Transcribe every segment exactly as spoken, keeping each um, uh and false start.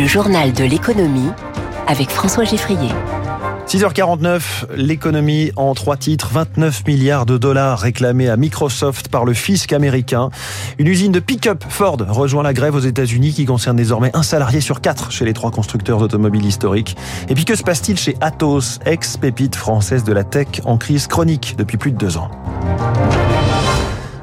Le Journal de l'Economie avec François Geffrier. six heures quarante-neuf, l'économie en trois titres, vingt-neuf milliards de dollars réclamés à Microsoft par le fisc américain. Une usine de pick-up Ford rejoint la grève aux États-Unis qui concerne désormais un salarié sur quatre chez les trois constructeurs d'automobiles historiques. Et puis que se passe-t-il chez Atos, ex-pépite française de la tech en crise chronique depuis plus de deux ans ?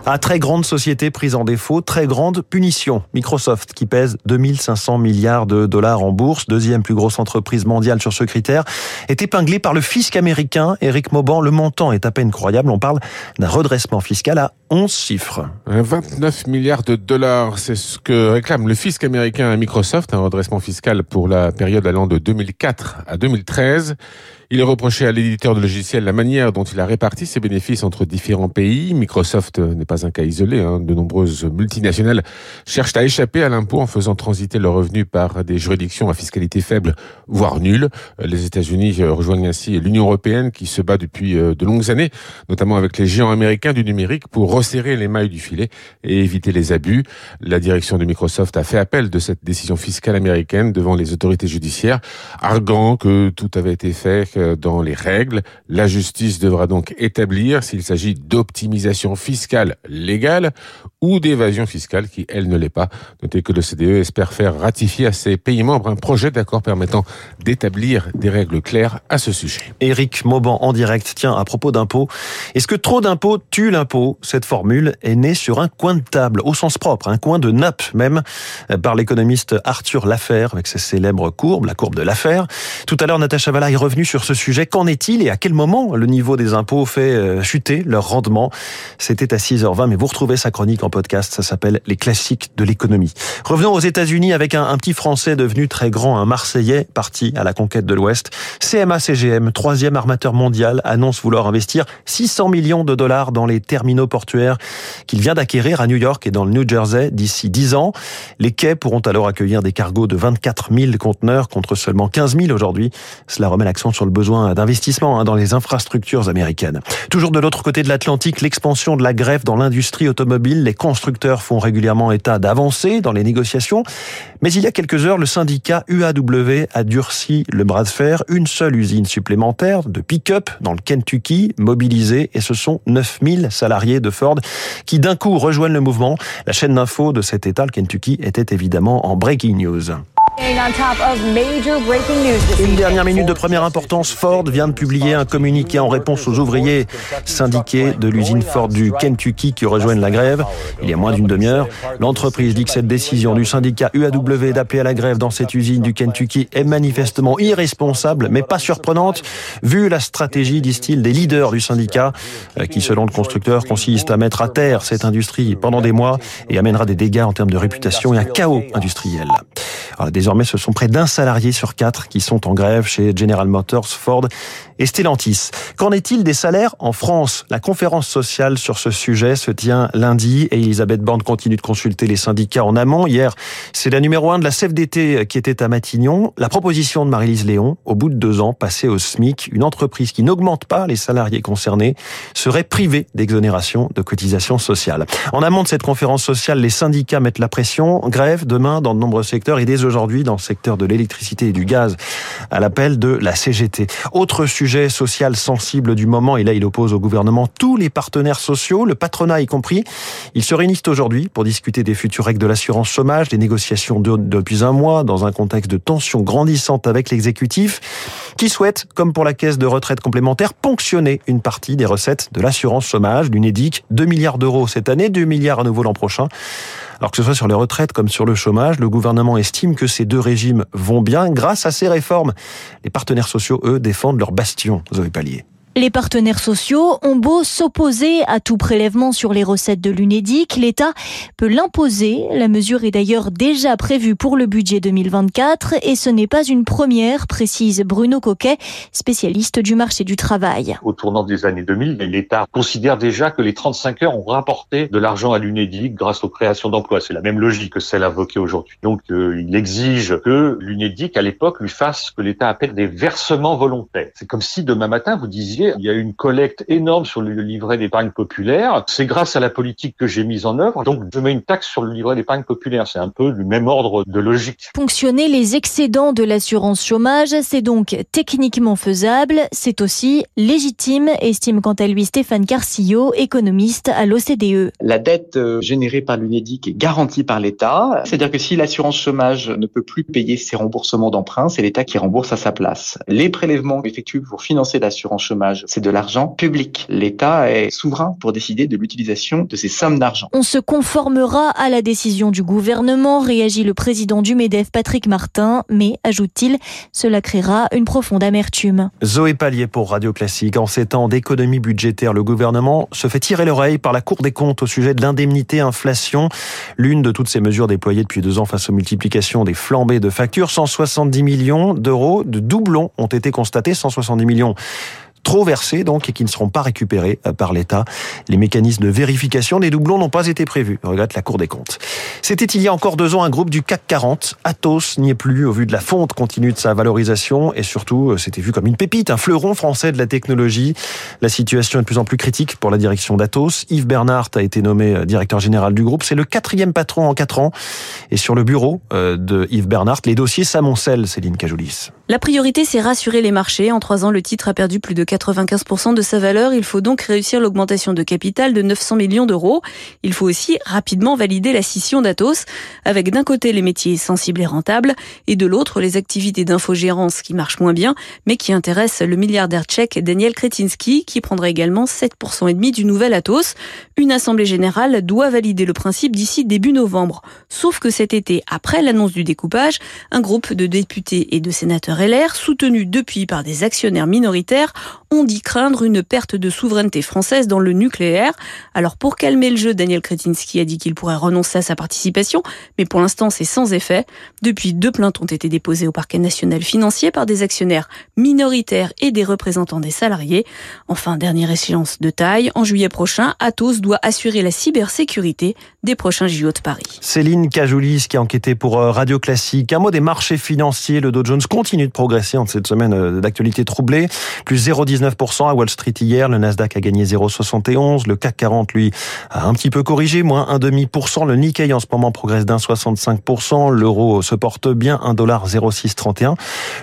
À très grande société prise en défaut, très grande punition. Microsoft, qui pèse deux mille cinq cents milliards de dollars en bourse, deuxième plus grosse entreprise mondiale sur ce critère, est épinglée par le fisc américain. Eric Mauban, le montant est à peine croyable. On parle d'un redressement fiscal à onze chiffres. vingt-neuf milliards de dollars, c'est ce que réclame le fisc américain à Microsoft, un redressement fiscal pour la période allant de deux mille quatre à deux mille treize. Il est reproché à l'éditeur de logiciels la manière dont il a réparti ses bénéfices entre différents pays. Microsoft n'est pas un cas isolé, hein. De nombreuses multinationales cherchent à échapper à l'impôt en faisant transiter leurs revenus par des juridictions à fiscalité faible, voire nulle. Les États-Unis rejoignent ainsi l'Union européenne qui se bat depuis de longues années, notamment avec les géants américains du numérique, pour resserrer les mailles du filet et éviter les abus. La direction de Microsoft a fait appel de cette décision fiscale américaine devant les autorités judiciaires, arguant que tout avait été fait dans les règles. La justice devra donc établir s'il s'agit d'optimisation fiscale légale ou d'évasion fiscale qui, elle, ne l'est pas. Notez que l'O C D E espère faire ratifier à ses pays membres un projet d'accord permettant d'établir des règles claires à ce sujet. Éric Mauban en direct. Tiens, à propos d'impôts, est-ce que trop d'impôts tue l'impôt ? Cette formule est née sur un coin de table, au sens propre, un coin de nappe même, par l'économiste Arthur Laffer, avec ses célèbres courbes, la courbe de Laffer. Tout à l'heure, Natacha Valais est revenue sur ce sujet. Qu'en est-il et à quel moment le niveau des impôts fait chuter leur rendement ? C'était à six heures vingt, mais vous retrouvez sa chronique en podcast, ça s'appelle « Les classiques de l'économie ». Revenons aux États-Unis avec un, un petit Français devenu très grand, un Marseillais parti à la conquête de l'Ouest. C M A C G M, troisième armateur mondial, annonce vouloir investir six cents millions de dollars dans les terminaux portuaires qu'il vient d'acquérir à New York et dans le New Jersey d'ici dix ans. Les quais pourront alors accueillir des cargos de vingt-quatre mille conteneurs contre seulement quinze mille aujourd'hui. Cela remet l'accent sur le besoin d'investissement dans les infrastructures américaines. Toujours de l'autre côté de l'Atlantique, l'expansion de la grève dans l'industrie automobile. Les constructeurs font régulièrement état d'avancées dans les négociations. Mais il y a quelques heures, le syndicat U A W a durci le bras de fer. Une seule usine supplémentaire de pick-up dans le Kentucky, mobilisée. Et ce sont neuf mille salariés de Ford qui d'un coup rejoignent le mouvement. La chaîne d'infos de cet état, le Kentucky, était évidemment en breaking news. Une dernière minute de première importance, Ford vient de publier un communiqué en réponse aux ouvriers syndiqués de l'usine Ford du Kentucky qui rejoignent la grève. Il y a moins d'une demi-heure, l'entreprise dit que cette décision du syndicat U A W d'appeler à la grève dans cette usine du Kentucky est manifestement irresponsable, mais pas surprenante, vu la stratégie, disent-ils, des leaders du syndicat, qui, selon le constructeur, consiste à mettre à terre cette industrie pendant des mois et amènera des dégâts en termes de réputation et un chaos industriel. Alors, désormais, ce sont près d'un salarié sur quatre qui sont en grève chez General Motors, Ford et Stellantis. Qu'en est-il des salaires en France ? La conférence sociale sur ce sujet se tient lundi et Elisabeth Borne continue de consulter les syndicats en amont. Hier, c'est la numéro un de la C F D T qui était à Matignon. La proposition de Marie-Lise Léon, au bout de deux ans, passée au SMIC, une entreprise qui n'augmente pas les salariés concernés serait privée d'exonération de cotisations sociales. En amont de cette conférence sociale, les syndicats mettent la pression. Grève demain dans de nombreux secteurs et dès aujourd'hui dans le secteur de l'électricité et du gaz à l'appel de la C G T. Autre sujet social sensible du moment, et là il oppose au gouvernement tous les partenaires sociaux, le patronat y compris. Ils se réunissent aujourd'hui pour discuter des futures règles de l'assurance chômage, des négociations de, depuis un mois dans un contexte de tension grandissante avec l'exécutif qui souhaite, comme pour la caisse de retraite complémentaire, ponctionner une partie des recettes de l'assurance chômage, l'UNEDIC, deux milliards d'euros cette année, deux milliards à nouveau l'an prochain. Alors que ce soit sur les retraites comme sur le chômage, le gouvernement estime que ces deux régimes vont bien grâce à ces réformes. Les partenaires sociaux, eux, défendent leur bastion, Zoé Pallier. Les partenaires sociaux ont beau s'opposer à tout prélèvement sur les recettes de l'UNEDIC, l'État peut l'imposer. La mesure est d'ailleurs déjà prévue pour le budget deux mille vingt-quatre et ce n'est pas une première, précise Bruno Coquet, spécialiste du marché du travail. Au tournant des années deux mille, l'État considère déjà que les trente-cinq heures ont rapporté de l'argent à l'UNEDIC grâce aux créations d'emplois. C'est la même logique que celle invoquée aujourd'hui. Donc euh, il exige que l'UNEDIC, à l'époque, lui fasse ce que l'État appelle des versements volontaires. C'est comme si demain matin, vous disiez Pallier, il y a eu une collecte énorme sur le livret d'épargne populaire. C'est grâce à la politique que j'ai mise en œuvre. Donc, je mets une taxe sur le livret d'épargne populaire. C'est un peu du même ordre de logique. Ponctionner les excédents de l'assurance chômage, c'est donc techniquement faisable. C'est aussi légitime, estime quant à lui Stéphane Carcillo, économiste à l'O C D E. La dette générée par l'UNEDIC est garantie par l'État. C'est-à-dire que si l'assurance chômage ne peut plus payer ses remboursements d'emprunt, c'est l'État qui rembourse à sa place. Les prélèvements effectués pour financer l'assurance chômage, c'est de l'argent public. L'État est souverain pour décider de l'utilisation de ces sommes d'argent. On se conformera à la décision du gouvernement, réagit le président du MEDEF, Patrick Martin, mais, ajoute-t-il, cela créera une profonde amertume. Zoé Pallier pour Radio Classique. En ces temps d'économie budgétaire, le gouvernement se fait tirer l'oreille par la Cour des comptes au sujet de l'indemnité inflation, l'une de toutes ces mesures déployées depuis deux ans face aux multiplications des flambées de factures. cent soixante-dix millions d'euros de doublons ont été constatés, cent soixante-dix millions trop versés donc et qui ne seront pas récupérés par l'État. Les mécanismes de vérification des doublons n'ont pas été prévus, regrette la Cour des comptes. C'était il y a encore deux ans un groupe du CAC quarante. Atos n'y est plus au vu de la fonte continue de sa valorisation et surtout c'était vu comme une pépite, un fleuron français de la technologie. La situation est de plus en plus critique pour la direction d'Atos. Yves Bernard a été nommé directeur général du groupe. C'est le quatrième patron en quatre ans. Et sur le bureau de Yves Bernard, les dossiers s'amoncellent, Céline Cajoulis. La priorité, c'est rassurer les marchés. En trois ans, le titre a perdu plus de quatre-vingt-quinze pour cent de sa valeur. Il faut donc réussir l'augmentation de capital de neuf cents millions d'euros. Il faut aussi rapidement valider la scission d'Atos, avec d'un côté les métiers sensibles et rentables, et de l'autre les activités d'infogérance qui marchent moins bien, mais qui intéressent le milliardaire tchèque Daniel Kretinsky, qui prendra également sept virgule cinq pour cent du nouvel Atos. Une assemblée générale doit valider le principe d'ici début novembre. Sauf que cet été, après l'annonce du découpage, un groupe de députés et de sénateurs L R, soutenu depuis par des actionnaires minoritaires, on dit craindre une perte de souveraineté française dans le nucléaire. Alors pour calmer le jeu, Daniel Kretinsky a dit qu'il pourrait renoncer à sa participation, mais pour l'instant c'est sans effet. Depuis, deux plaintes ont été déposées au parquet national financier par des actionnaires minoritaires et des représentants des salariés. Enfin, dernière échéance de taille, en juillet prochain, Atos doit assurer la cybersécurité des prochains J O de Paris. Céline Cajoulis qui a enquêté pour Radio Classique. Un mot des marchés financiers, le Dow Jones continue de progresser en cette semaine d'actualité troublée, plus zéro virgule dix-neuf pour cent à Wall Street hier, le Nasdaq a gagné zéro virgule soixante et onze, le CAC quarante lui a un petit peu corrigé, moins un virgule cinq pour cent, le Nikkei en ce moment progresse d'un soixante-cinq pour cent, l'euro se porte bien un virgule zéro six trente et un.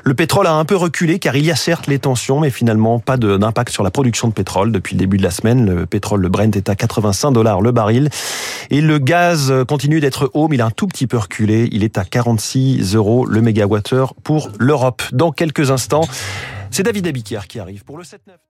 Le pétrole a un peu reculé car il y a certes les tensions mais finalement pas de, d'impact sur la production de pétrole. Depuis le début de la semaine, le pétrole, le Brent est à quatre-vingt-cinq dollars le baril et le gaz continue d'être haut mais il a un tout petit peu reculé, il est à quarante-six euros le mégawattheure pour l'Europe. Dans quelques instants, c'est David Abiquière qui arrive pour le sept neuf.